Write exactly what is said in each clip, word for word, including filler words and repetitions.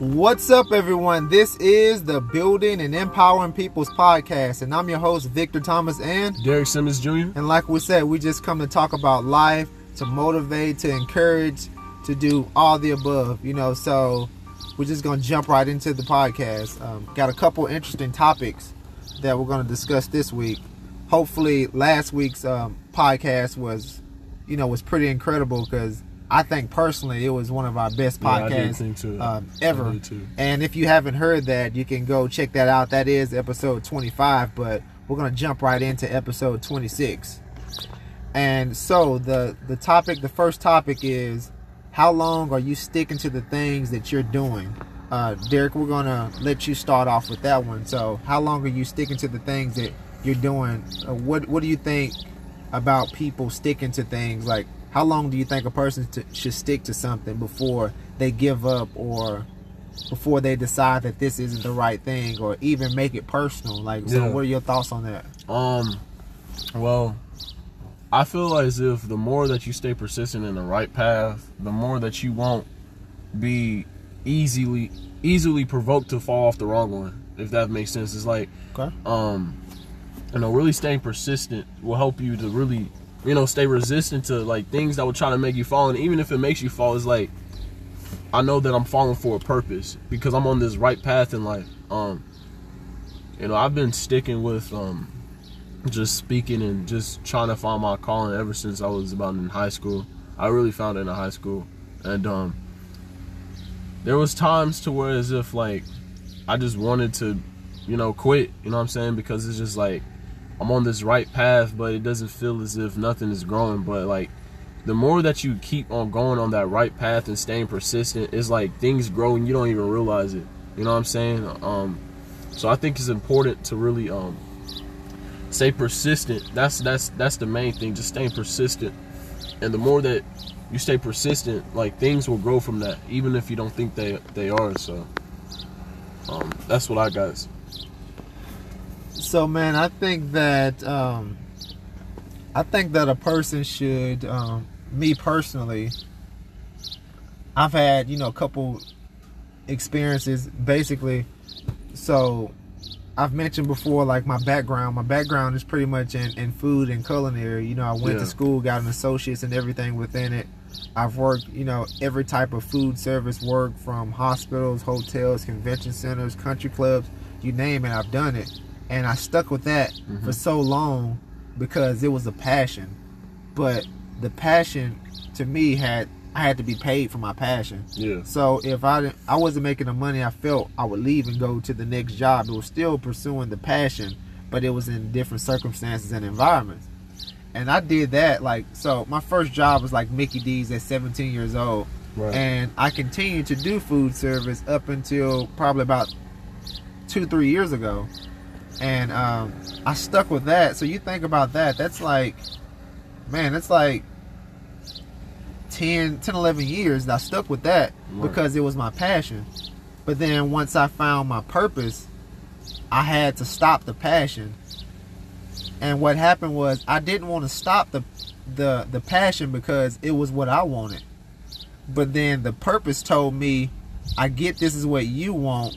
What's up, everyone? This is the Building and Empowering People's Podcast, and I'm your host, Victor Thomas and Derrick Simmons Junior And like we said, we just come to talk about life, to motivate, to encourage, to do all the above, you know, so we're just going to jump right into the podcast. Um, got a couple interesting topics that we're going to discuss this week. Hopefully, last week's um, podcast was, you know, was pretty incredible because I think personally it was one of our best podcasts yeah, um, ever. And if you haven't heard that, you can go check that out. That is episode twenty-five, but we're going to jump right into episode twenty-six. And so the, the topic, the first topic is, how long are you sticking to the things that you're doing? Uh, Derrick, we're going to let you start off with that one. So how long are you sticking to the things that you're doing? Uh, what What do you think about people sticking to things? Like, how long do you think a person to, should stick to something before they give up or before they decide that this isn't the right thing or even make it personal? Like, yeah. So what are your thoughts on that? Um, well... I feel as if the more that you stay persistent in the right path, the more that you won't be easily easily provoked to fall off the wrong one, if that makes sense. It's like, okay. um, you know, really staying persistent will help you to really, you know, stay resistant to, like, things that will try to make you fall. And even if it makes you fall, it's like, I know that I'm falling for a purpose because I'm on this right path in life. Um, you know, I've been sticking with... Um, just speaking and just trying to find my calling ever since I was about in high school. I really found it in high school. And um, there was times to where as if, like, I just wanted to, you know, quit, you know what I'm saying? Because it's just like, I'm on this right path, but it doesn't feel as if nothing is growing. But, like, the more that you keep on going on that right path and staying persistent, it's like things grow and you don't even realize it. You know what I'm saying? Um, so I think it's important to really... um. Stay persistent. That's that's that's the main thing. Just staying persistent, and the more that you stay persistent, like, things will grow from that, even if you don't think they they are. So, um, that's what I got. So, man, I think that um, I think that a person should. Um, me personally, I've had, you know, a couple experiences, basically. So. I've mentioned before, like, my background. My background is pretty much in, in food and culinary. You know, I went yeah. to school, got an associate's and everything within it. I've worked, you know, every type of food service work from hospitals, hotels, convention centers, country clubs, you name it, I've done it. And I stuck with that mm-hmm. for so long because it was a passion. But the passion, to me, had I had to be paid for my passion. Yeah. So if I didn't, I wasn't making the money I felt, I would leave and go to the next job. It was still pursuing the passion, but it was in different circumstances and environments. And I did that. Like, so my first job was like Mickey D's at seventeen years old. Right. And I continued to do food service up until probably about two, three years ago. And um, I stuck with that. So you think about that. That's like, man, that's like, ten, ten, eleven years that I stuck with that because it was my passion. But then once I found my purpose, I had to stop the passion. And what happened was I didn't want to stop the the the passion because it was what I wanted. But then the purpose told me, I get this is what you want,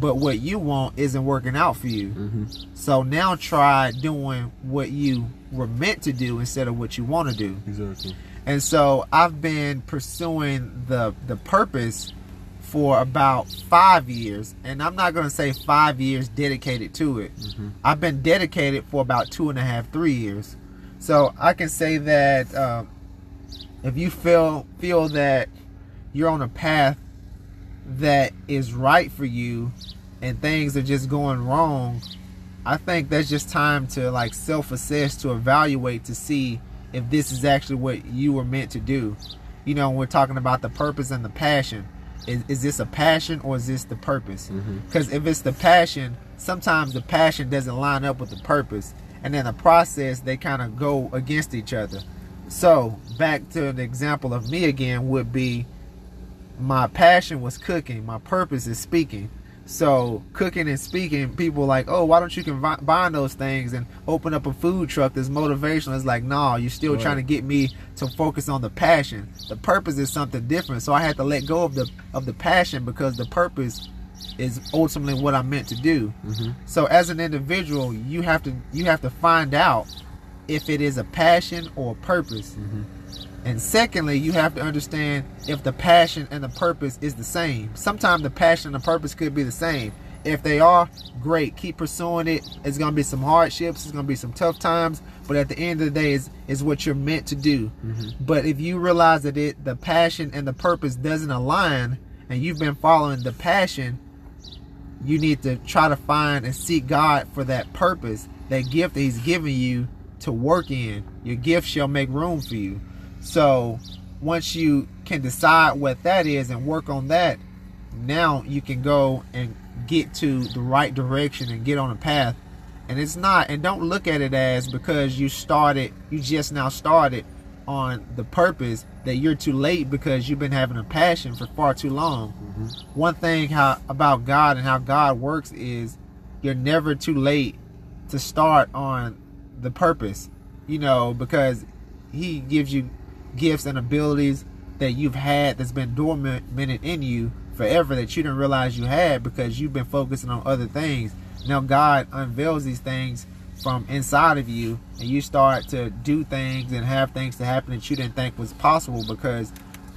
but what you want isn't working out for you. Mm-hmm. So now try doing what you were meant to do instead of what you want to do. Exactly. And so I've been pursuing the the purpose for about five years. And I'm not going to say five years dedicated to it. Mm-hmm. I've been dedicated for about two and a half, three years. So I can say that um, if you feel feel that you're on a path that is right for you and things are just going wrong, I think that's just time to, like, self-assess, to evaluate, to see if this is actually what you were meant to do. You know, we're talking about the purpose and the passion. Is, is this a passion or is this the purpose? Because mm-hmm. if it's the passion, sometimes the passion doesn't line up with the purpose. And in the process, they kind of go against each other. So, back to an example of me again would be, my passion was cooking. My purpose is speaking. So cooking and speaking, people are like, oh, why don't you combine those things and open up a food truck that's motivational? It's like, nah, you're still right. trying to get me to focus on the passion. The purpose is something different. So I had to let go of the of the passion, because the purpose is ultimately what I'm meant to do. Mm-hmm. So as an individual, you have to you have to find out if it is a passion or a purpose. Mm-hmm. And secondly, you have to understand if the passion and the purpose is the same. Sometimes the passion and the purpose could be the same. If they are, great. Keep pursuing it. It's going to be some hardships. It's going to be some tough times. But at the end of the day, it's, it's what you're meant to do. Mm-hmm. But if you realize that it, the passion and the purpose doesn't align, and you've been following the passion, you need to try to find and seek God for that purpose, that gift that he's given you to work in. Your gift shall make room for you. So once you can decide what that is and work on that, now you can go and get to the right direction and get on a path. And it's not, and don't look at it as because you started, you just now started on the purpose, that you're too late because you've been having a passion for far too long. Mm-hmm. One thing how, about God and how God works is you're never too late to start on the purpose, you know, because he gives you gifts and abilities that you've had that's been dormant in you forever that you didn't realize you had because you've been focusing on other things. Now God unveils these things from inside of you, and you start to do things and have things to happen that you didn't think was possible because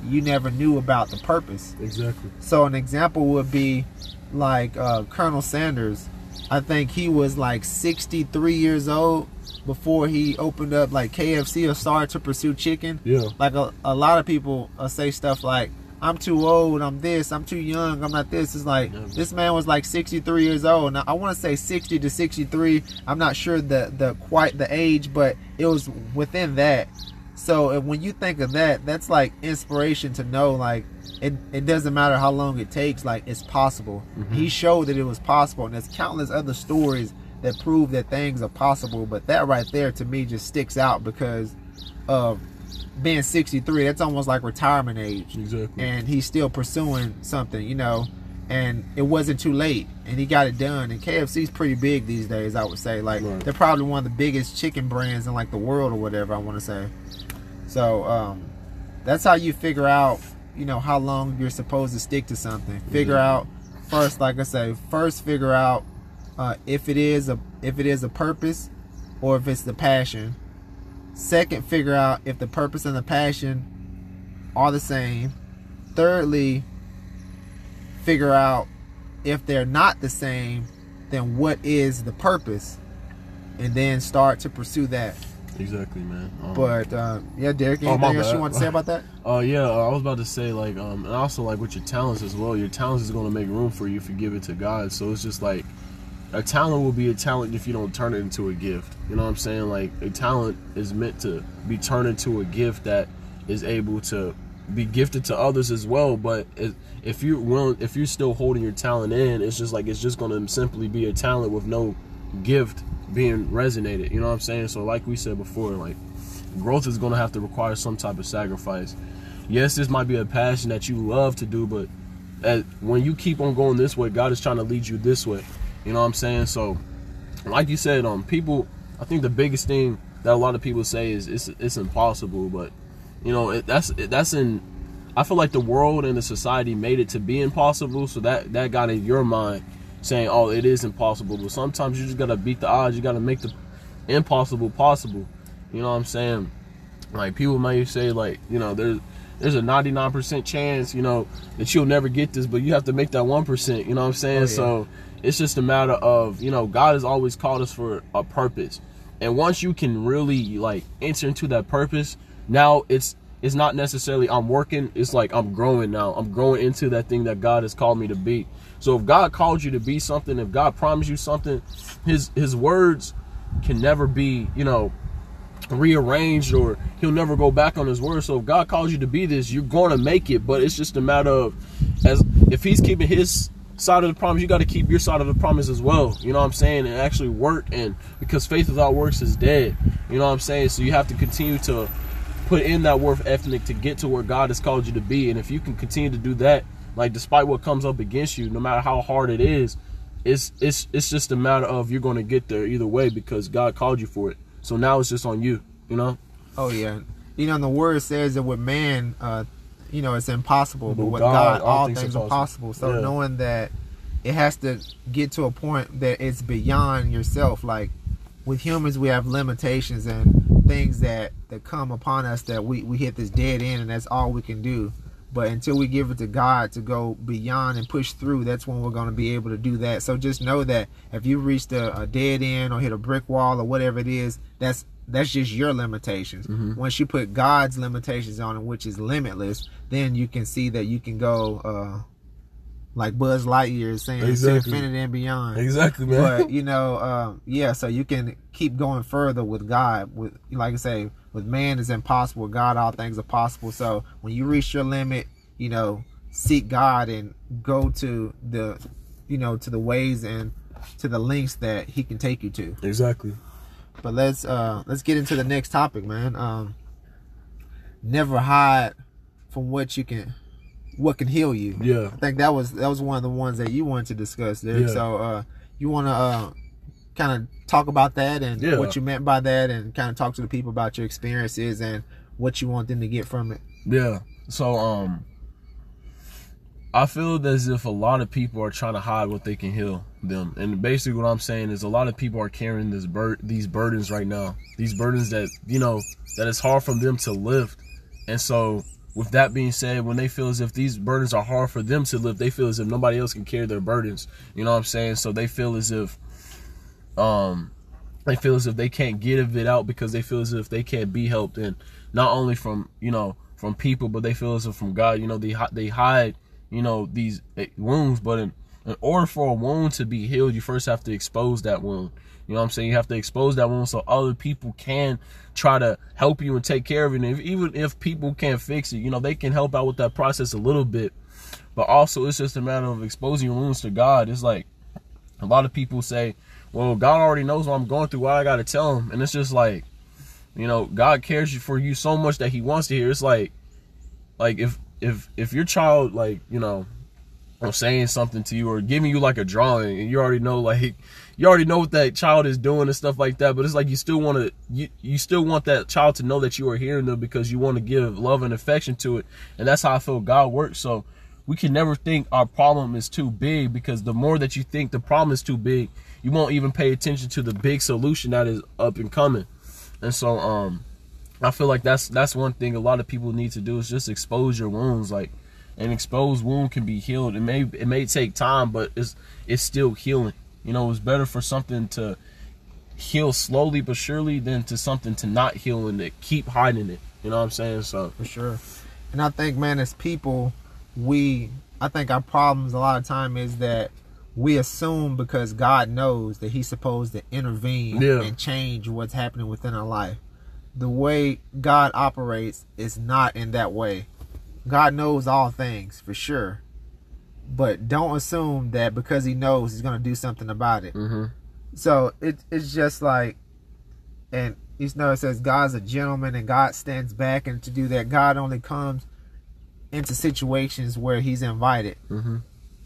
you never knew about the purpose. Exactly. So an example would be like uh, Colonel Sanders. I think he was like sixty-three years old before he opened up like K F C or started to pursue chicken. Yeah. Like a, a lot of people uh, say stuff like, I'm too old, I'm this, I'm too young, I'm not this. It's like, yeah, this man was like sixty-three years old. Now I want to say sixty to sixty-three. I'm not sure the, the quite the age, but it was within that. So when you think of that, that's like inspiration to know, like, it, it doesn't matter how long it takes, like, it's possible. Mm-hmm. He showed that it was possible. And there's countless other stories that prove that things are possible, but that right there to me just sticks out because of being sixty-three. That's almost like retirement age. Exactly. And he's still pursuing something, you know, and it wasn't too late, and he got it done. And K F C's pretty big these days, I would say. Like, right. They're probably one of the biggest chicken brands in like the world or whatever, I want to say. So um, that's how you figure out, you know, how long you're supposed to stick to something. Figure mm-hmm. out first, like I say, first figure out Uh, if it is a if it is a purpose or if it's the passion. Second, figure out if the purpose and the passion are the same. Thirdly, figure out if they're not the same, then what is the purpose, and then start to pursue that. Exactly, man. Um, but uh, yeah, Derrick, anything oh, else you want to say about that? Uh, yeah, uh, I was about to say like, um, and also like with your talents as well. Your talents is going to make room for you if you give it to God. So it's just like, a talent will be a talent if you don't turn it into a gift. You know what I'm saying? Like, a talent is meant to be turned into a gift that is able to be gifted to others as well. But if you're willing, if you're still holding your talent in, it's just like, it's just going to simply be a talent with no gift being resonated. You know what I'm saying? So like we said before, like, growth is going to have to require some type of sacrifice. Yes, this might be a passion that you love to do, but as, when you keep on going this way, God is trying to lead you this way. You know what I'm saying? So, like you said, um, people, I think the biggest thing that a lot of people say is it's it's impossible. But, you know, it, that's it, that's in, I feel like the world and the society made it to be impossible. So that, that got in your mind saying, oh, it is impossible. But sometimes you just got to beat the odds. You got to make the impossible possible. You know what I'm saying? Like, people might say, like, you know, there's, there's a ninety-nine percent chance, you know, that you'll never get this, but you have to make that one percent. You know what I'm saying? Oh, yeah. So it's just a matter of, you know, God has always called us for a purpose. And once you can really, like, enter into that purpose, now it's it's not necessarily I'm working. It's like I'm growing now. I'm growing into that thing that God has called me to be. So if God called you to be something, if God promised you something, his his words can never be, you know, rearranged, or he'll never go back on his word. So if God calls you to be this, you're going to make it. But it's just a matter of, as if he's keeping his side of the promise, you got to keep your side of the promise as well. You know what I'm saying? And actually work. And because faith without works is dead. You know what I'm saying? So you have to continue to put in that work ethic to get to where God has called you to be. And if you can continue to do that, Like, despite what comes up against you, no matter how hard it is, it's it's it's just a matter of you're going to get there either way because God called you for it. So now it's just on you, you know? Oh, yeah. You know, the word says that with man, uh, you know, it's impossible. But, but with God, God all things, things are possible. possible. So yeah. Knowing that it has to get to a point that it's beyond yourself. Like, with humans, we have limitations and things that, that come upon us that we, we hit this dead end and that's all we can do. But until we give it to God to go beyond and push through, that's when we're going to be able to do that. So just know that if you reached a, a dead end or hit a brick wall or whatever it is, that's that's just your limitations. Mm-hmm. Once you put God's limitations on it, which is limitless, then you can see that you can go, uh, like Buzz Lightyear is saying, exactly. To infinity and beyond. Exactly, man. But, you know, uh, yeah, so you can keep going further with God. With, like I say, with man is impossible. God, all things are possible. So when you reach your limit, you know, seek God and go to the, you know, to the ways and to the lengths that He can take you to. Exactly. But let's uh, let's get into the next topic, man. Um, never hide from what you can, what can heal you. Yeah. I think that was that was one of the ones that you wanted to discuss, Derrick. Yeah. So uh, you want to uh, kind of talk about that and yeah. what you meant by that, and kind of talk to the people about your experiences and what you want them to get from it. Yeah. So um, I feel as if a lot of people are trying to hide what they can heal them, and basically what I'm saying is a lot of people are carrying this bur- these burdens right now, these burdens that you know that it's hard for them to lift, and so. With that being said, when they feel as if these burdens are hard for them to lift, they feel as if nobody else can carry their burdens. You know what I'm saying? So they feel as if um, they feel as if they can't give it out because they feel as if they can't be helped. And not only from, you know, from people, but they feel as if from God. You know, they, they hide, you know, these wounds. But in, in order for a wound to be healed, you first have to expose that wound. You know what I'm saying? You have to expose that wound so other people can try to help you and take care of it. And if, even if people can't fix it, you know, they can help out with that process a little bit. But also, it's just a matter of exposing your wounds to God. It's like a lot of people say, well, God already knows what I'm going through. Why I got to tell him? And it's just like, you know, God cares for you so much that he wants to hear. It's like, like if if if your child, like, you know, or saying something to you or giving you like a drawing and you already know like you already know what that child is doing and stuff like that, but it's like you still want to you, you still want that child to know that you are hearing them because you want to give love and affection to it. And that's how I feel God works. So we can never think our problem is too big, because the more that you think the problem is too big, you won't even pay attention to the big solution that is up and coming. And so um I feel like that's that's one thing a lot of people need to do, is just expose your wounds. Like, an exposed wound can be healed. It may it may take time, but it's it's still healing. You know, it's better for something to heal slowly but surely than to something to not heal and to keep hiding it. You know what I'm saying? So for sure. And I think, man, as people, we I think our problems a lot of time is that we assume because God knows that He's supposed to intervene yeah. and change what's happening within our life. The way God operates is not in that way. God knows all things for sure, but don't assume that because he knows he's going to do something about it. Mm-hmm. So it, it's just like, and you know, it says God's a gentleman and God stands back, and to do that, God only comes into situations where he's invited. Mm-hmm.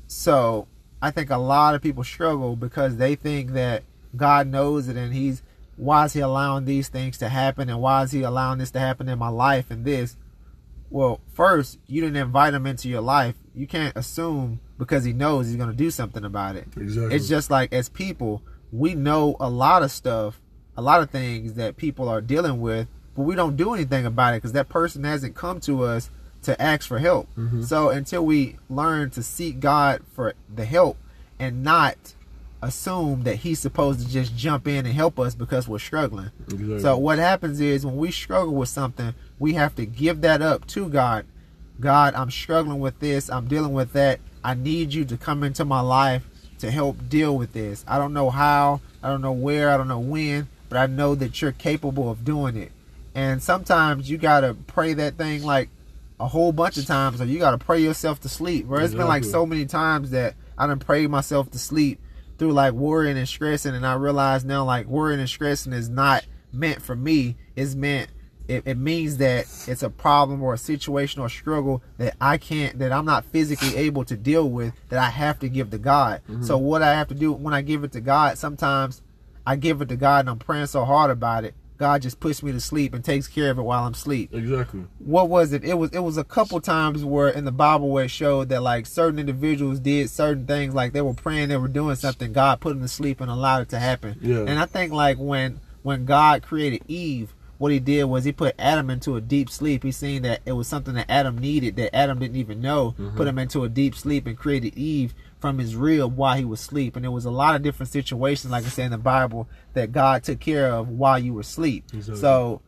So I think a lot of people struggle because they think that God knows it and he's, why is he allowing these things to happen? And why is he allowing this to happen in my life and this? Well, first, you didn't invite him into your life. You can't assume because he knows he's going to do something about it. Exactly. It's just like as people, we know a lot of stuff, a lot of things that people are dealing with, but we don't do anything about it because that person hasn't come to us to ask for help. Mm-hmm. So until we learn to seek God for the help and not assume that he's supposed to just jump in and help us because we're struggling. Exactly. So what happens is when we struggle with something, we have to give that up to God. God, I'm struggling with this. I'm dealing with that. I need you to come into my life to help deal with this. I don't know how. I don't know where. I don't know when. But I know that you're capable of doing it. And sometimes you got to pray that thing like a whole bunch of times. Or you got to pray yourself to sleep. Bro, it's been like so many times that I done prayed myself to sleep through like worrying and stressing. And I realize now like worrying and stressing is not meant for me. It's meant It, it means that it's a problem or a situation or a struggle that I can't, that I'm not physically able to deal with, that I have to give to God. Mm-hmm. So what I have to do when I give it to God, sometimes I give it to God and I'm praying so hard about it, God just puts me to sleep and takes care of it while I'm asleep. Exactly. What was it? It was it was a couple times where in the Bible where it showed that like certain individuals did certain things, like they were praying, they were doing something, God put them to sleep and allowed it to happen. Yeah. And I think like when when God created Eve, what he did was he put Adam into a deep sleep. He seen that it was something that Adam needed that Adam didn't even know. Mm-hmm. Put him into a deep sleep and created Eve from his rib while he was asleep. And there was a lot of different situations, like I said in the Bible, that God took care of while you were asleep. Exactly. So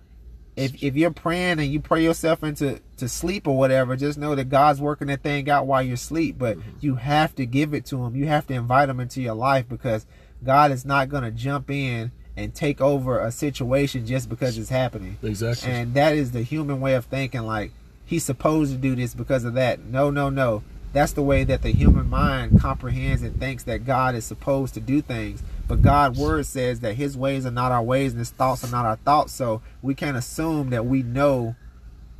if if you're praying and you pray yourself into to sleep or whatever, just know that God's working that thing out while you're asleep. But mm-hmm. you have to give it to him. You have to invite him into your life, because God is not going to jump in and take over a situation just because it's happening. Exactly. And that is the human way of thinking, like, he's supposed to do this because of that. No, no, no. That's the way that the human mind comprehends and thinks that God is supposed to do things. But God's word says that his ways are not our ways and his thoughts are not our thoughts. So we can't assume that we know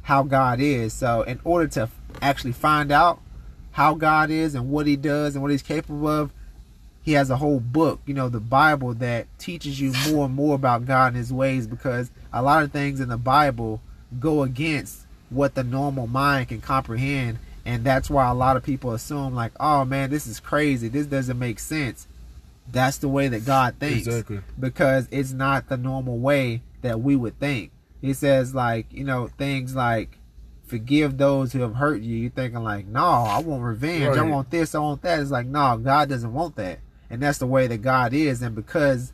how God is. So in order to actually find out how God is and what he does and what he's capable of, he has a whole book, you know, the Bible, that teaches you more and more about God and his ways, because a lot of things in the Bible go against what the normal mind can comprehend. And that's why a lot of people assume like, oh, man, this is crazy. This doesn't make sense. That's the way that God thinks. Exactly. Because it's not the normal way that we would think. He says, like, you know, things like, forgive those who have hurt you. You're thinking like, no, I want revenge. Right. I want this. I want that. It's like, no, God doesn't want that. And that's the way that God is. And because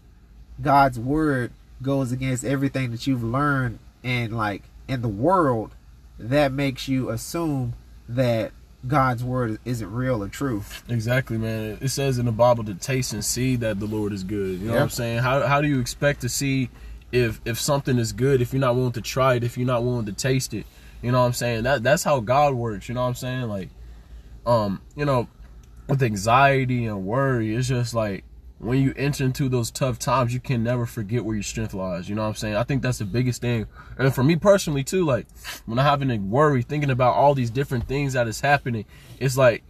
God's word goes against everything that you've learned and like in the world, that makes you assume that God's word isn't real or true. Exactly, man. It says in the Bible to taste and see that the Lord is good. You know yep. what I'm saying? How how do you expect to see if if something is good if you're not willing to try it, if you're not willing to taste it? You know what I'm saying? That that's how God works, you know what I'm saying? Like, um, you know, with anxiety and worry, it's just like when you enter into those tough times, you can never forget where your strength lies. You know what I'm saying? I think that's the biggest thing. And for me personally too, like when I'm having to worry, thinking about all these different things that is happening, it's like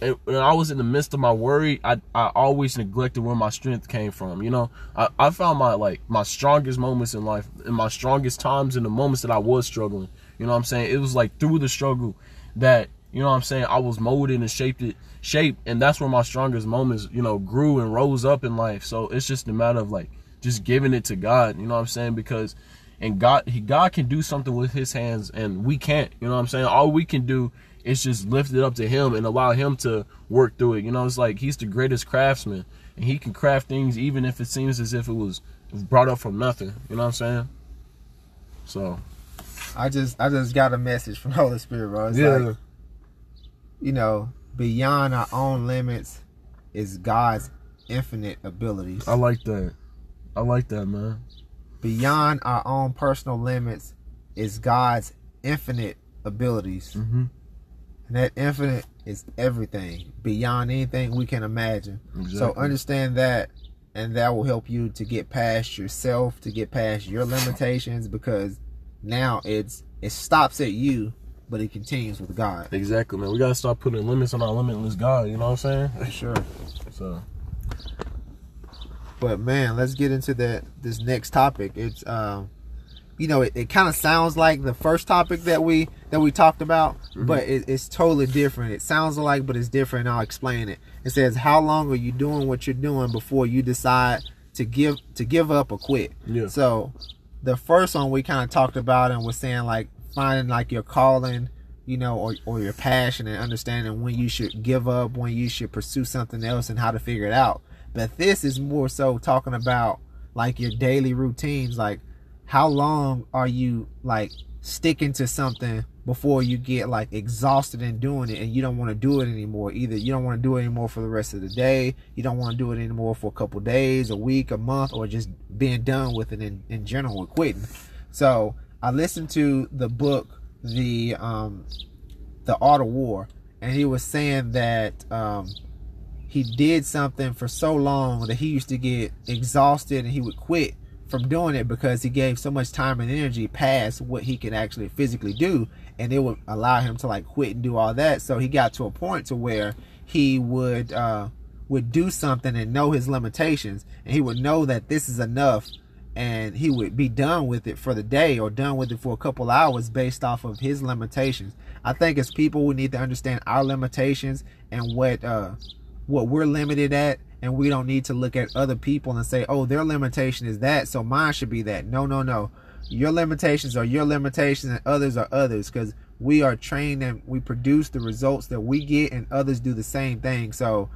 it, when I was in the midst of my worry, I I always neglected where my strength came from. You know, I, I found my like my strongest moments in life, in my strongest times, in the moments that I was struggling. You know what I'm saying? It was like through the struggle that, you know what I'm saying, I was molded and shaped it, shaped, and that's where my strongest moments, you know, grew and rose up in life. So it's just a matter of like just giving it to God, you know what I'm saying? Because and God, he, God can do something with his hands and we can't, you know what I'm saying? All we can do is just lift it up to him and allow him to work through it. You know, it's like he's the greatest craftsman and he can craft things even if it seems as if it was brought up from nothing, you know what I'm saying? So I just I just got a message from the Holy Spirit, bro. It's yeah. like, you know, beyond our own limits is God's infinite abilities. I like that. I like that, man. Beyond our own personal limits is God's infinite abilities. Mm-hmm. And that infinite is everything, beyond anything we can imagine. Exactly. So understand that, and that will help you to get past yourself, to get past your limitations, because now it's it stops at you, but it continues with God. Exactly, man. We got to start putting limits on our limitless God. You know what I'm saying? For sure. So, but, man, let's get into that. This next topic. It's, um, you know, it, it kind of sounds like the first topic that we that we talked about, mm-hmm. but it, it's totally different. It sounds alike, but it's different. I'll explain it. It says, how long are you doing what you're doing before you decide to give to give up or quit? Yeah. So the first one we kind of talked about and was saying, like, finding like your calling, you know, or, or your passion, and understanding when you should give up, when you should pursue something else, and how to figure it out. But this is more so talking about like your daily routines, like how long are you like sticking to something before you get like exhausted in doing it and you don't want to do it anymore. Either you don't want to do it anymore for the rest of the day, you don't want to do it anymore for a couple days, a week, a month, or just being done with it in, in general and quitting. So I listened to the book, the um, the Art of War, and he was saying that um, he did something for so long that he used to get exhausted and he would quit from doing it because he gave so much time and energy past what he can actually physically do, and it would allow him to like quit and do all that. So he got to a point to where he would uh, would do something and know his limitations, and he would know that this is enough, and he would be done with it for the day or done with it for a couple hours based off of his limitations. I think as people, we need to understand our limitations and what uh, what we're limited at, and we don't need to look at other people and say, oh, their limitation is that, so mine should be that. No, no, no. Your limitations are your limitations and others are others, because we are trained and we produce the results that we get, and others do the same thing. So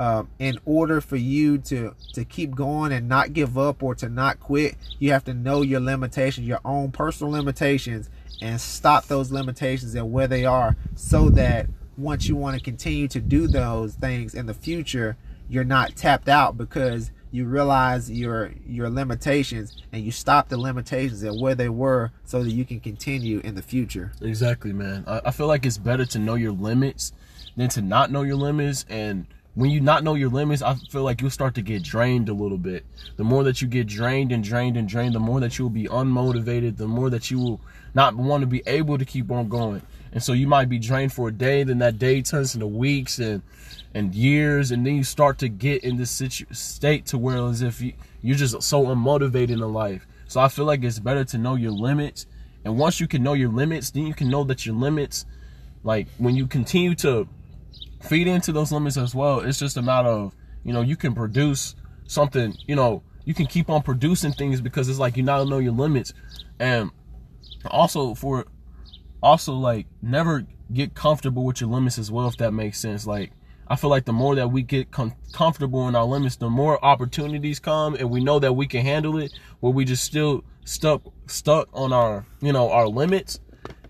Um, in order for you to, to keep going and not give up or to not quit, you have to know your limitations, your own personal limitations, and stop those limitations and where they are, so that once you want to continue to do those things in the future, you're not tapped out because you realize your your limitations and you stop the limitations and where they were so that you can continue in the future. Exactly, man. I, I feel like it's better to know your limits than to not know your limits, and when you not know your limits, I feel like you'll start to get drained a little bit. The more that you get drained and drained and drained, the more that you'll be unmotivated, the more that you will not want to be able to keep on going. And so you might be drained for a day, then that day turns into weeks and and years, and then you start to get in this situ- state to where as if you, you're just so unmotivated in life. So I feel like it's better to know your limits. And once you can know your limits, then you can know that your limits, like when you continue to feed into those limits as well, it's just a matter of, you know, you can produce something, you know, you can keep on producing things because it's like you now know your limits. And also for, also like never get comfortable with your limits as well, if that makes sense. Like, I feel like the more that we get com- comfortable in our limits, the more opportunities come and we know that we can handle it, where we just still stuck, stuck on our, you know, our limits.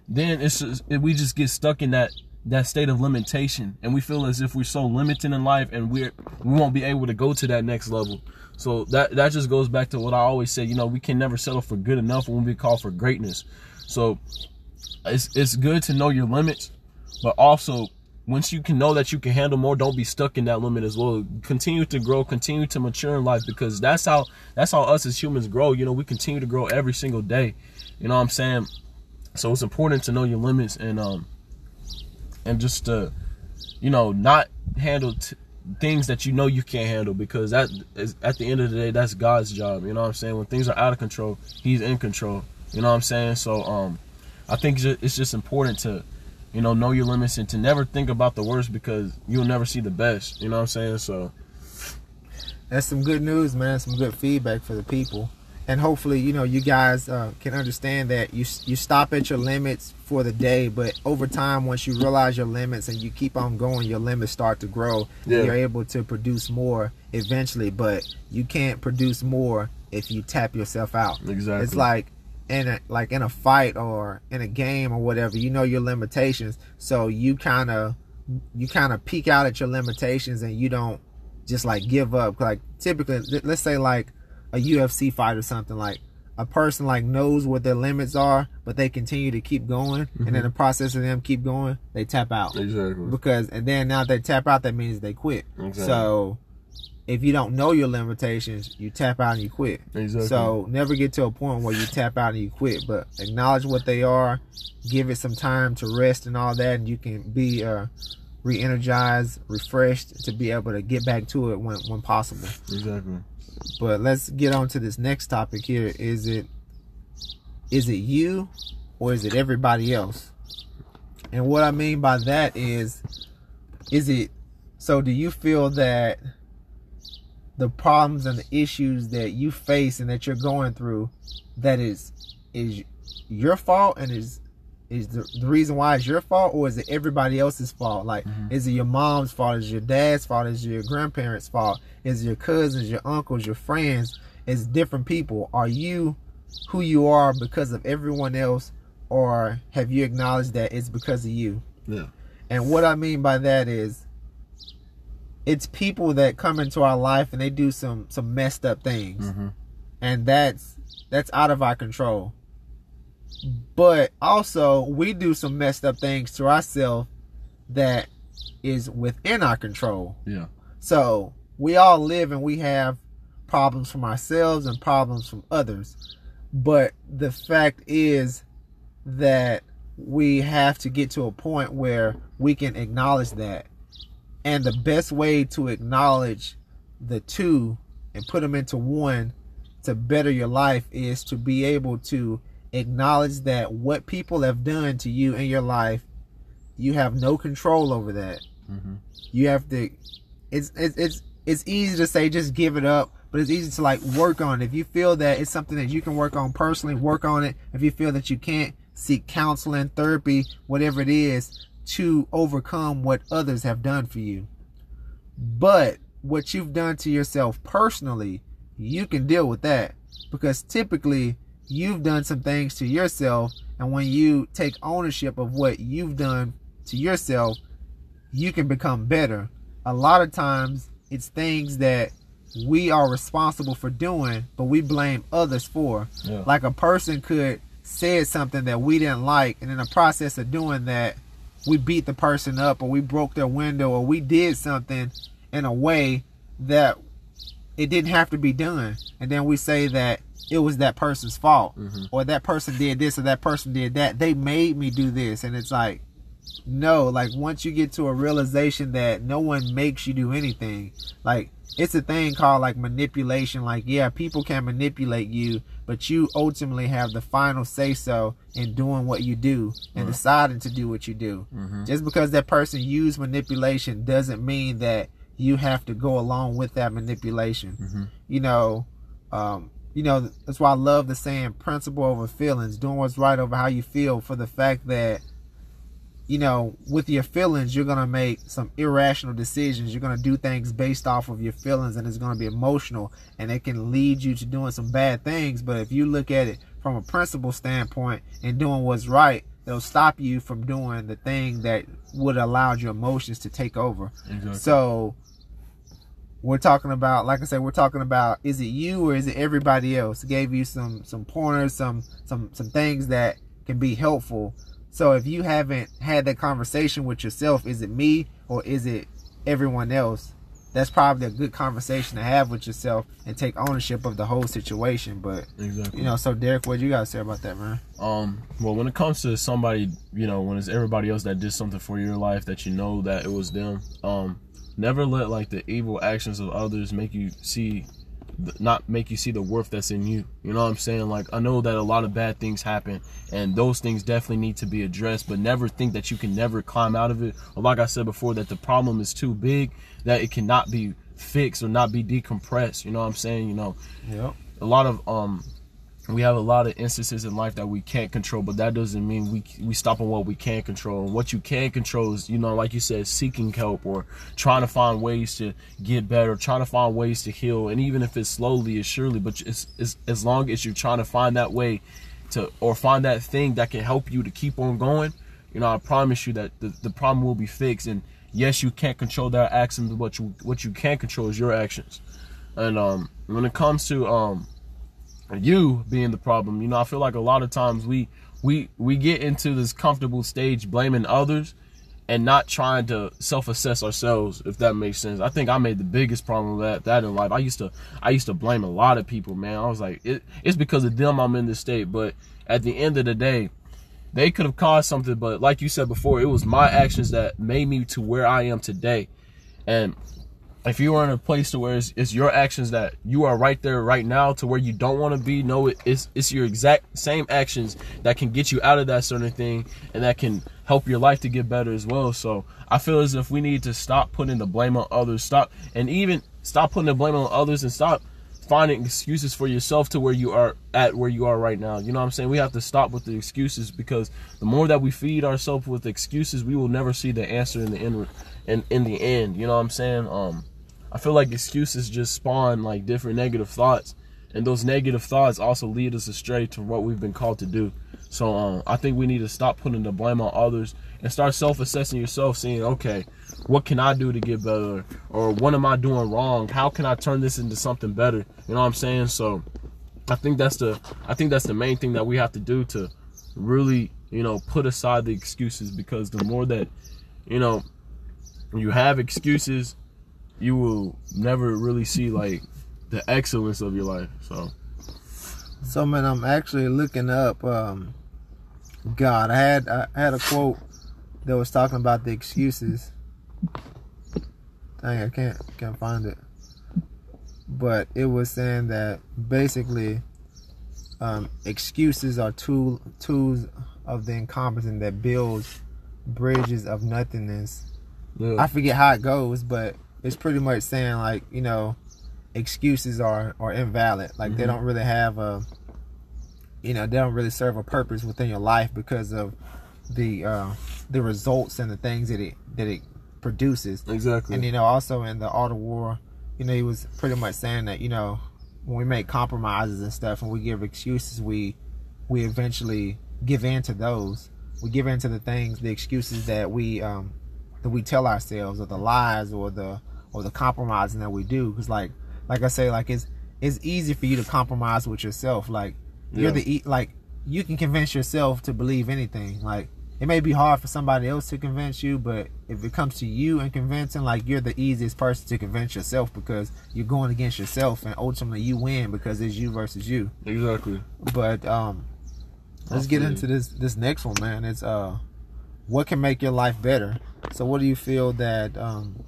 Then it's just, we just get stuck in that, that state of limitation, and we feel as if we're so limited in life and we're we won't be able to go to that next level. So that that just goes back to what I always say, you know, we can never settle for good enough when we call for greatness. So it's it's good to know your limits, but also once you can know that you can handle more, don't be stuck in that limit as well. Continue to grow, continue to mature in life, because that's how that's how us as humans grow. You know, we continue to grow every single day. You know what I'm saying? So it's important to know your limits, and um And just to, you know, not handle t- things that you know you can't handle, because that is, at the end of the day, that's God's job. You know what I'm saying? When things are out of control, he's in control. You know what I'm saying? So um, I think it's just important to, you know, know your limits and to never think about the worst, because you'll never see the best. You know what I'm saying? So that's some good news, man. Some good feedback for the people. And hopefully, you know, you guys uh, can understand that you you stop at your limits for the day, but over time, once you realize your limits and you keep on going, your limits start to grow. Yeah. And you're able to produce more eventually, but you can't produce more if you tap yourself out. Exactly. It's like in a, like in a fight or in a game or whatever. You know your limitations, so you kind of you kind of peek out at your limitations and you don't just like give up. Like typically, let's say like a U F C fight or something, like a person like knows what their limits are, but they continue to keep going, mm-hmm. and in the process of them keep going, they tap out. Exactly. Because and then now they tap out, that means they quit. Exactly. So if you don't know your limitations, you tap out and you quit. Exactly. So never get to a point where you tap out and you quit, but acknowledge what they are, give it some time to rest and all that, and you can be uh re-energized, refreshed to be able to get back to it when when possible. Exactly. But let's get on to this next topic here. Is it is it you or is it everybody else? And what I mean by that is, is it, so do you feel that the problems and the issues that you face and that you're going through, that is is your fault and is is the, the reason why it's your fault, or is it everybody else's fault? Like, mm-hmm. is it your mom's fault? Is it your dad's fault? Is it your grandparents' fault? Is it your cousins, your uncles, your friends? Is it different people? Are you who you are because of everyone else, or have you acknowledged that it's because of you? Yeah. And what I mean by that is, it's people that come into our life and they do some, some messed up things. Mm-hmm. And that's that's out of our control. But also, we do some messed up things to ourselves that is within our control. Yeah. So we all live and we have problems from ourselves and problems from others. But the fact is that we have to get to a point where we can acknowledge that. And the best way to acknowledge the two and put them into one to better your life is to be able to acknowledge that what people have done to you in your life, you have no control over that. Mm-hmm. You have to, it's, it's, it's, it's easy to say, just give it up, but it's easy to like work on it. If you feel that it's something that you can work on personally, work on it. If you feel that you can't, seek counseling, therapy, whatever it is to overcome what others have done for you. But what you've done to yourself personally, you can deal with that, because typically you've done some things to yourself, and when you take ownership of what you've done to yourself, you can become better. A lot of times it's things that we are responsible for doing, but we blame others for. Yeah. Like a person could say something that we didn't like, and in the process of doing that, we beat the person up, or we broke their window, or we did something in a way that it didn't have to be done. And then we say that it was that person's fault, mm-hmm. or that person did this, or that person did that. They made me do this. And it's like, no, like once you get to a realization that no one makes you do anything, like it's a thing called like manipulation. Like, yeah, people can manipulate you, but you ultimately have the final say so in doing what you do and mm-hmm. deciding to do what you do. Mm-hmm. Just because that person used manipulation doesn't mean that you have to go along with that manipulation. Mm-hmm. You know, um, you know, that's why I love the saying principle over feelings, doing what's right over how you feel, for the fact that, you know, with your feelings, you're going to make some irrational decisions. You're going to do things based off of your feelings, and it's going to be emotional, and it can lead you to doing some bad things. But if you look at it from a principle standpoint and doing what's right, they'll stop you from doing the thing that would allow your emotions to take over. Exactly. So we're talking about, like I said, we're talking about, is it you or is it everybody else? Gave you some, some pointers, some, some, some things that can be helpful. So if you haven't had that conversation with yourself, is it me or is it everyone else? That's probably a good conversation to have with yourself and take ownership of the whole situation. But, exactly. you know, so Derrick, what you got to say about that, man? Um, well, when it comes to somebody, you know, when it's everybody else that did something for your life that you know that it was them, um, never let like the evil actions of others make you see, not make you see the worth that's in you. You know what I'm saying? Like, I know that a lot of bad things happen, and those things definitely need to be addressed, but never think that you can never climb out of it. Or like I said before, that the problem is too big that it cannot be fixed or not be decompressed. You know what I'm saying? You know, yep. a lot of, um, we have a lot of instances in life that we can't control, but that doesn't mean we we stop on what we can control. And what you can control is, you know, like you said, seeking help or trying to find ways to get better, trying to find ways to heal. And even if it's slowly, it's surely, but it's, it's as long as you're trying to find that way to, or find that thing that can help you to keep on going, you know, I promise you that the, the problem will be fixed. And yes, you can't control their actions, but what you, what you can control is your actions. And um, when it comes to... um. you being the problem, you know, I feel like a lot of times we we we get into this comfortable stage blaming others and not trying to self-assess ourselves, if that makes sense. I think I made the biggest problem with that, that in life. I used to I used to blame a lot of people, man. I was like, it, it's because of them I'm in this state. But at the end of the day, they could have caused something. But like you said before, it was my actions that made me to where I am today. And if you are in a place to where it's, it's your actions that you are right there right now to where you don't want to be, no, it, it's it's your exact same actions that can get you out of that certain thing and that can help your life to get better as well. So I feel as if we need to stop putting the blame on others, stop and even stop putting the blame on others and stop finding excuses for yourself to where you are at where you are right now. You know what I'm saying? We have to stop with the excuses, because the more that we feed ourselves with excuses, we will never see the answer in the end. In, in the end, you know what I'm saying? Um. I feel like excuses just spawn like different negative thoughts, and those negative thoughts also lead us astray to what we've been called to do. So um, I think we need to stop putting the blame on others and start self-assessing yourself, seeing, okay, what can I do to get better? Or what am I doing wrong? How can I turn this into something better? You know what I'm saying? So I think that's the I think that's the main thing that we have to do to really, you know, put aside the excuses, because the more that, you know, you have excuses, you will never really see like the excellence of your life. So, so man, I'm actually looking up um, God. I had I had a quote that was talking about the excuses. Dang, I can't can't find it. But it was saying that basically um, excuses are tool, tools of the incompetent that build bridges of nothingness. Yeah. I forget how it goes, but it's pretty much saying, like, you know, excuses are, are invalid. Like, mm-hmm. they don't really have a, you know, they don't really serve a purpose within your life because of the uh, the results and the things that it that it produces. Exactly. And, you know, also in the Art of War, you know, he was pretty much saying that, you know, when we make compromises and stuff and we give excuses, we we eventually give in to those. We give in to the things, the excuses that we um, that we tell ourselves, or the lies, or the or the compromising that we do. Because like like I say, like it's it's easy for you to compromise with yourself. Like you're yeah. the like you can convince yourself to believe anything. Like it may be hard for somebody else to convince you, but if it comes to you and convincing, like you're the easiest person to convince yourself, because you're going against yourself, and ultimately you win because it's you versus you. Exactly. But um, let's get into this this next one, man. It's uh, what can make your life better? So what do you feel that um,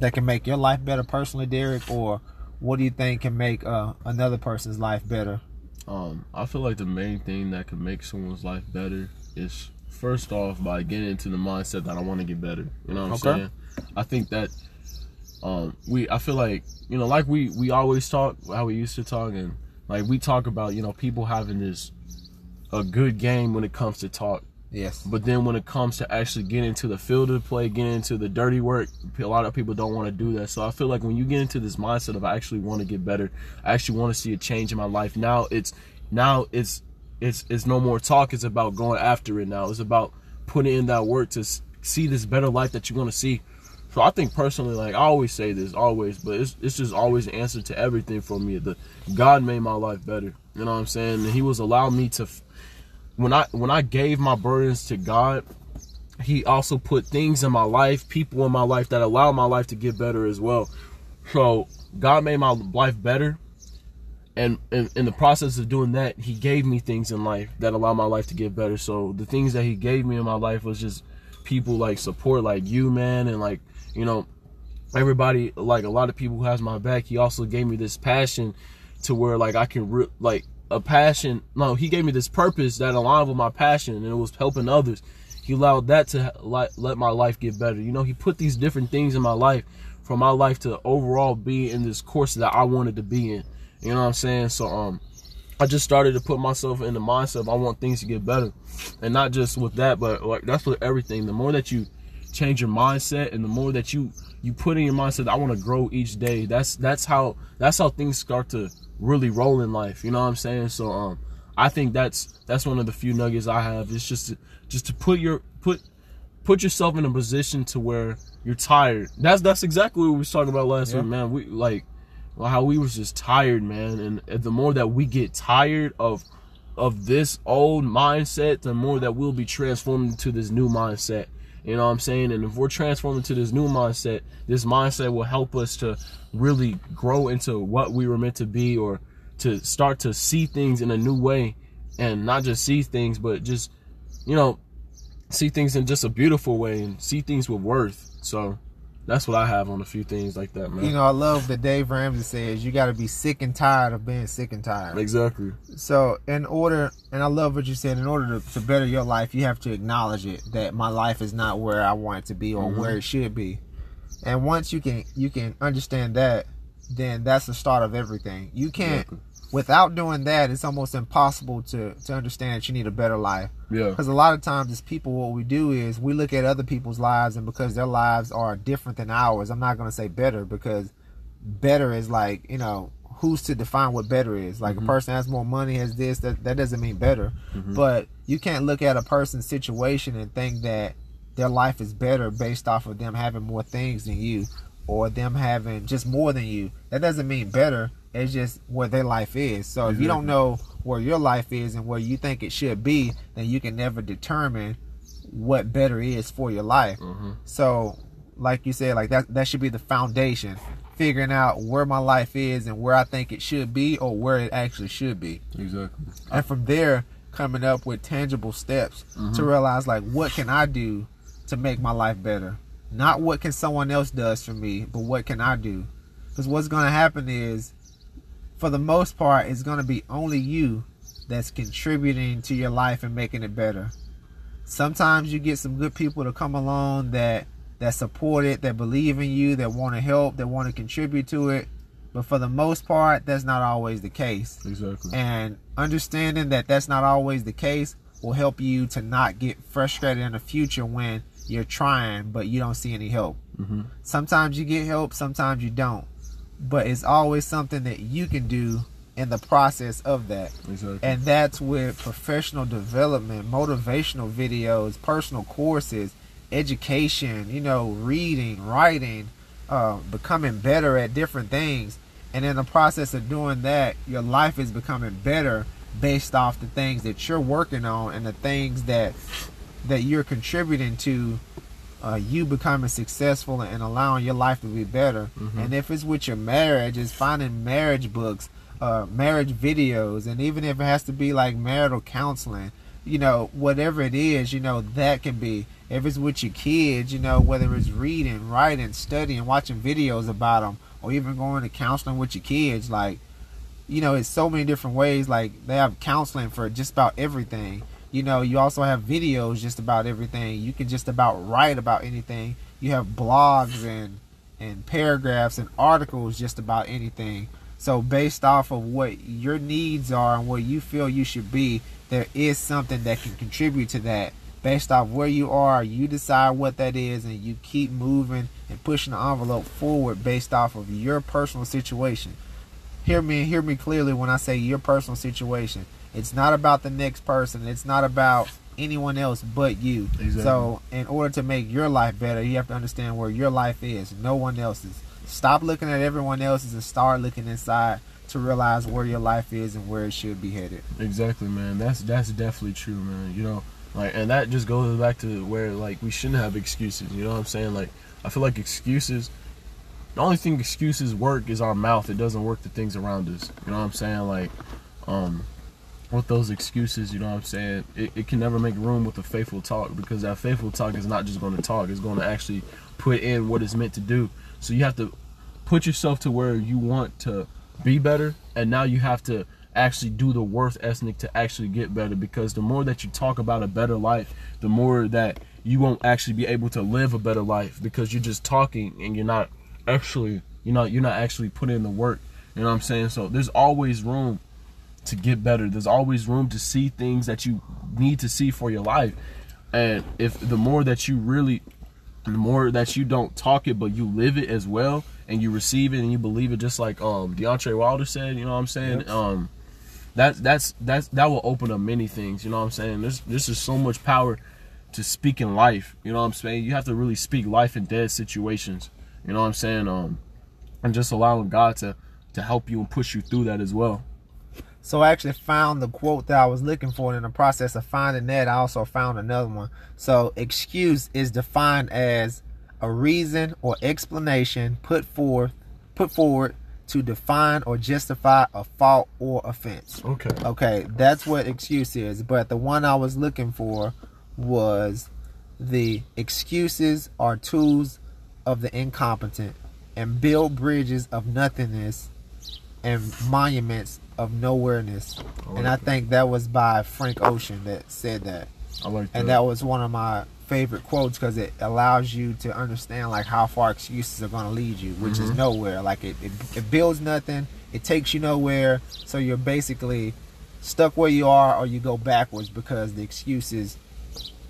that can make your life better personally, Derrick, or what do you think can make uh, another person's life better? Um, I feel like the main thing that can make someone's life better is, first off, by getting into the mindset that I want to get better. You know what I'm okay. saying? I think that um, we, I feel like, you know, like we, we always talk, how we used to talk, and like we talk about, you know, people having this, a good game when it comes to talk. Yes. But then when it comes to actually getting into the field of play, getting into the dirty work, a lot of people don't want to do that. So I feel like when you get into this mindset of I actually want to get better, I actually want to see a change in my life. Now it's, now it's, it's, it's no more talk. It's about going after it now. It's about putting in that work to see this better life that you want to see. So I think personally, like I always say this, always, but it's it's just always an answer to everything for me. The God made my life better. You know what I'm saying? And He was allowing me to. When I when I gave my burdens to God, He also put things in my life, people in my life that allowed my life to get better as well. So God made my life better, and in, in the process of doing that, He gave me things in life that allowed my life to get better. So the things that He gave me in my life was just people like support, like you, man, and like, you know, everybody, like a lot of people who has my back. He also gave me this passion to where like I can re- like. a passion no he gave me this purpose that aligned with my passion, and it was helping others. He allowed that to let my life get better. You know, He put these different things in my life for my life to overall be in this course that I wanted to be in. You know what I'm saying? So um I just started to put myself in the mindset of I want things to get better, and not just with that, but like that's with everything. The more that you change your mindset, and the more that you you put in your mindset that I want to grow each day, that's that's how that's how things start to really roll in life. You know what I'm saying? So um I think that's that's one of the few nuggets I have. It's just to, just to put your put put yourself in a position to where you're tired. That's that's exactly what we was talking about last yeah. week, man. We like how we was just tired, man. And, and the more that we get tired of of this old mindset, the more that we'll be transformed into this new mindset. You know what I'm saying? And if we're transforming to this new mindset, this mindset will help us to really grow into what we were meant to be, or to start to see things in a new way, and not just see things, but just, you know, see things in just a beautiful way, and see things with worth. So that's what I have on a few things like that, man. You know, I love that Dave Ramsey says you got to be sick and tired of being sick and tired. Exactly. So in order, and I love what you said, in order to, to better your life, you have to acknowledge it, that my life is not where I want it to be, or mm-hmm. where it should be. And once you can you can understand that, then that's the start of everything. You can't, exactly. without doing that, it's almost impossible to, to understand that you need a better life. Yeah. Because a lot of times as people, what we do is we look at other people's lives, and because their lives are different than ours, I'm not going to say better, because better is like, you know, who's to define what better is? Like mm-hmm. a person has more money, has this, that, that doesn't mean better. Mm-hmm. But you can't look at a person's situation and think that their life is better based off of them having more things than you, or them having just more than you. That doesn't mean better. It's just where their life is. So if you don't know where your life is and where you think it should be, then you can never determine what better is for your life. Mm-hmm. So like you said, like that that should be the foundation. figuring out where my life is and where I think it should be or where it actually should be. Exactly. And from there, coming up with tangible steps mm-hmm. to realize, like, what can I do to make my life better? Not what can someone else does for me, but what can I do? Because what's going to happen is, for the most part, it's going to be only you that's contributing to your life and making it better. Sometimes you get some good people to come along that that support it, that believe in you, that want to help, that want to contribute to it. But for the most part, that's not always the case. Exactly. And understanding that that's not always the case will help you to not get frustrated in the future when you're trying, but you don't see any help. Mm-hmm. Sometimes you get help, sometimes you don't. But it's always something that you can do in the process of that. Exactly. And that's with professional development, motivational videos, personal courses, education, you know, reading, writing, uh, becoming better at different things. And in the process of doing that, your life is becoming better based off the things that you're working on and the things that that you're contributing to uh, you becoming successful and allowing your life to be better. Mm-hmm. And if it's with your marriage, it's finding marriage books, uh, marriage videos, and even if it has to be like marital counseling, you know, whatever it is, you know, that can be. If it's with your kids, you know, whether it's reading, writing, studying, watching videos about them, or even going to counseling with your kids, like, you know, it's so many different ways. Like, they have counseling for just about everything. You know, you also have videos just about everything. You can just about write about anything. You have blogs and, and paragraphs and articles just about anything. So based off of what your needs are and where you feel you should be, there is something that can contribute to that. Based off where you are, you decide what that is, and you keep moving and pushing the envelope forward based off of your personal situation. Hear me, hear me clearly when I say your personal situation. It's not about the next person. It's not about anyone else but you. Exactly. So in order to make your life better, you have to understand where your life is, no one else's. Stop looking at everyone else's and start looking inside to realize where your life is and where it should be headed. Exactly, man. That's that's definitely true, man. You know, like, and that just goes back to where, like, we shouldn't have excuses. You know what I'm saying? Like, I feel like excuses, the only thing excuses work is our mouth. It doesn't work the things around us. You know what I'm saying? Like, um... with those excuses, you know what I'm saying, it, it can never make room with a faithful talk, because that faithful talk is not just going to talk, it's going to actually put in what it's meant to do. So you have to put yourself to where you want to be better, and now you have to actually do the worth ethic to actually get better, because the more that you talk about a better life, the more that you won't actually be able to live a better life, because you're just talking and you're not actually, you know, you're not actually putting in the work. You know what I'm saying? So there's always room to get better. There's always room to see things that you need to see for your life. And if the more that you really, the more that you don't talk it, but you live it as well, and you receive it and you believe it, just like um, DeAndre Wilder said, you know what I'm saying? Yep. Um, that's, that's, that's, that will open up many things, you know what I'm saying? There's, there's just so much power to speaking life, you know what I'm saying? You have to really speak life in dead situations, you know what I'm saying? Um, and just allowing God to, to help you and push you through that as well. So I actually found the quote that I was looking for, and in the process of finding that, I also found another one. So excuse is defined as a reason or explanation put forth, put forward to define or justify a fault or offense. Okay. Okay, that's what excuse is. But the one I was looking for was, the excuses are tools of the incompetent and build bridges of nothingness and monuments of nowhereness. I like and I that. think that was by Frank Ocean that said that. I like that. And that was one of my favorite quotes, because it allows you to understand, like, how far excuses are going to lead you, which mm-hmm. is nowhere. Like, it, it, it builds nothing. It takes you nowhere. So you're basically stuck where you are, or you go backwards, because the excuses,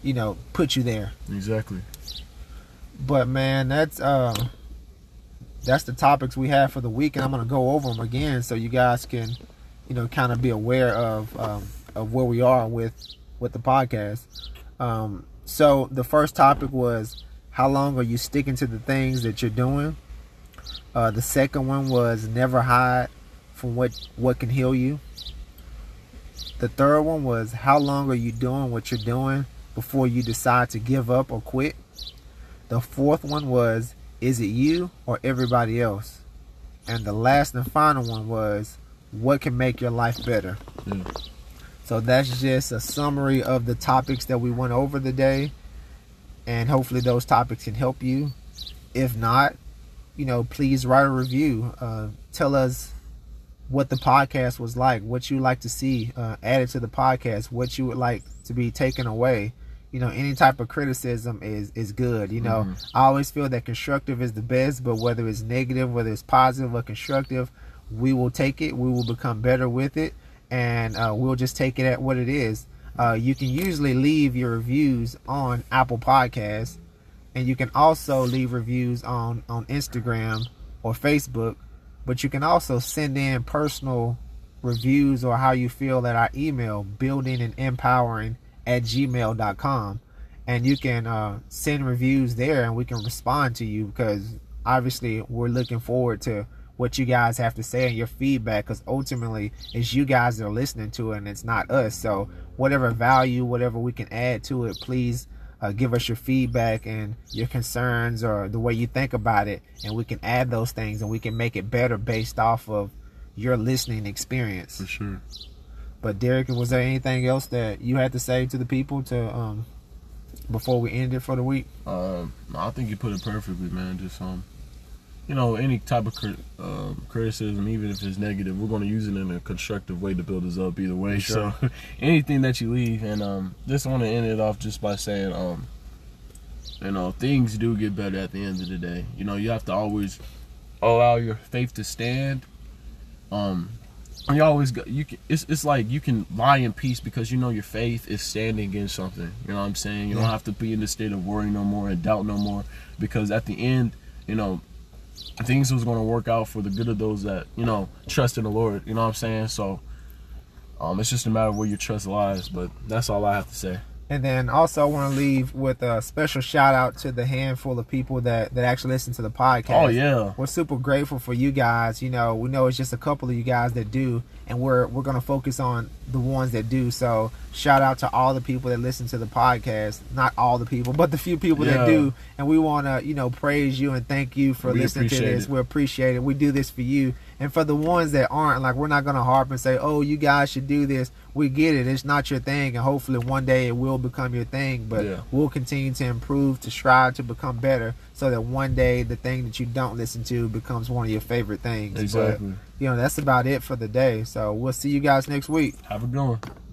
you know, put you there. Exactly. But, man, that's... Uh, that's the topics we have for the week, and I'm going to go over them again so you guys can, you know, kind of be aware of um, of where we are with with the podcast. Um, so the first topic was, how long are you sticking to the things that you're doing? Uh, the second one was, never hide from what, what can heal you. The third one was, how long are you doing what you're doing before you decide to give up or quit? The fourth one was, is it you or everybody else? And the last and final one was, what can make your life better? Mm. So that's just a summary of the topics that we went over today. And hopefully those topics can help you. If not, you know, please write a review. Uh, tell us what the podcast was like, what you like to see uh, added to the podcast, what you would like to be taken away. You know, any type of criticism is, is good. You know, mm-hmm. I always feel that constructive is the best, but whether it's negative, whether it's positive or constructive, we will take it. We will become better with it, and uh, we'll just take it at what it is. Uh, you can usually leave your reviews on Apple Podcasts, and you can also leave reviews on, on Instagram or Facebook, but you can also send in personal reviews or how you feel at our email, building and empowering at gmail dot com, and you can uh, send reviews there, and we can respond to you, because obviously we're looking forward to what you guys have to say and your feedback, because ultimately it's you guys that are listening to it, and it's not us. So whatever value, whatever we can add to it, please uh, give us your feedback and your concerns or the way you think about it, and we can add those things and we can make it better based off of your listening experience. For sure. But Derrick, was there anything else that you had to say to the people to um, before we end it for the week? Uh, I think you put it perfectly, man. Just um, you know, any type of crit- uh, criticism, even if it's negative, we're going to use it in a constructive way to build us up either way. Sure. So anything that you leave, and um, just want to end it off just by saying, um, you know, things do get better at the end of the day. You know, you have to always allow your faith to stand. Um. You always go, you can, it's it's like you can lie in peace because you know your faith is standing against something. You know what I'm saying? You don't have to be in the state of worry no more and doubt no more, because at the end, you know, things was going to work out for the good of those that, you know, trust in the Lord. You know what I'm saying? So um, it's just a matter of where your trust lies, but that's all I have to say. And then also I want to leave with a special shout out to the handful of people that, that actually listen to the podcast. Oh, yeah. We're super grateful for you guys. You know, we know it's just a couple of you guys that do, and we're we're going to focus on the ones that do. So shout out to all the people that listen to the podcast. Not all the people, but the few people yeah. that do. And we want to, you know, praise you and thank you for we listening to this. It. We appreciate it. We do this for you. And for the ones that aren't, like, we're not going to harp and say, oh, you guys should do this. We get it. It's not your thing, and hopefully one day it will become your thing. But yeah. we'll continue to improve, to strive to become better, so that one day the thing that you don't listen to becomes one of your favorite things. Exactly. But, you know, that's about it for the day. So we'll see you guys next week. Have a good one.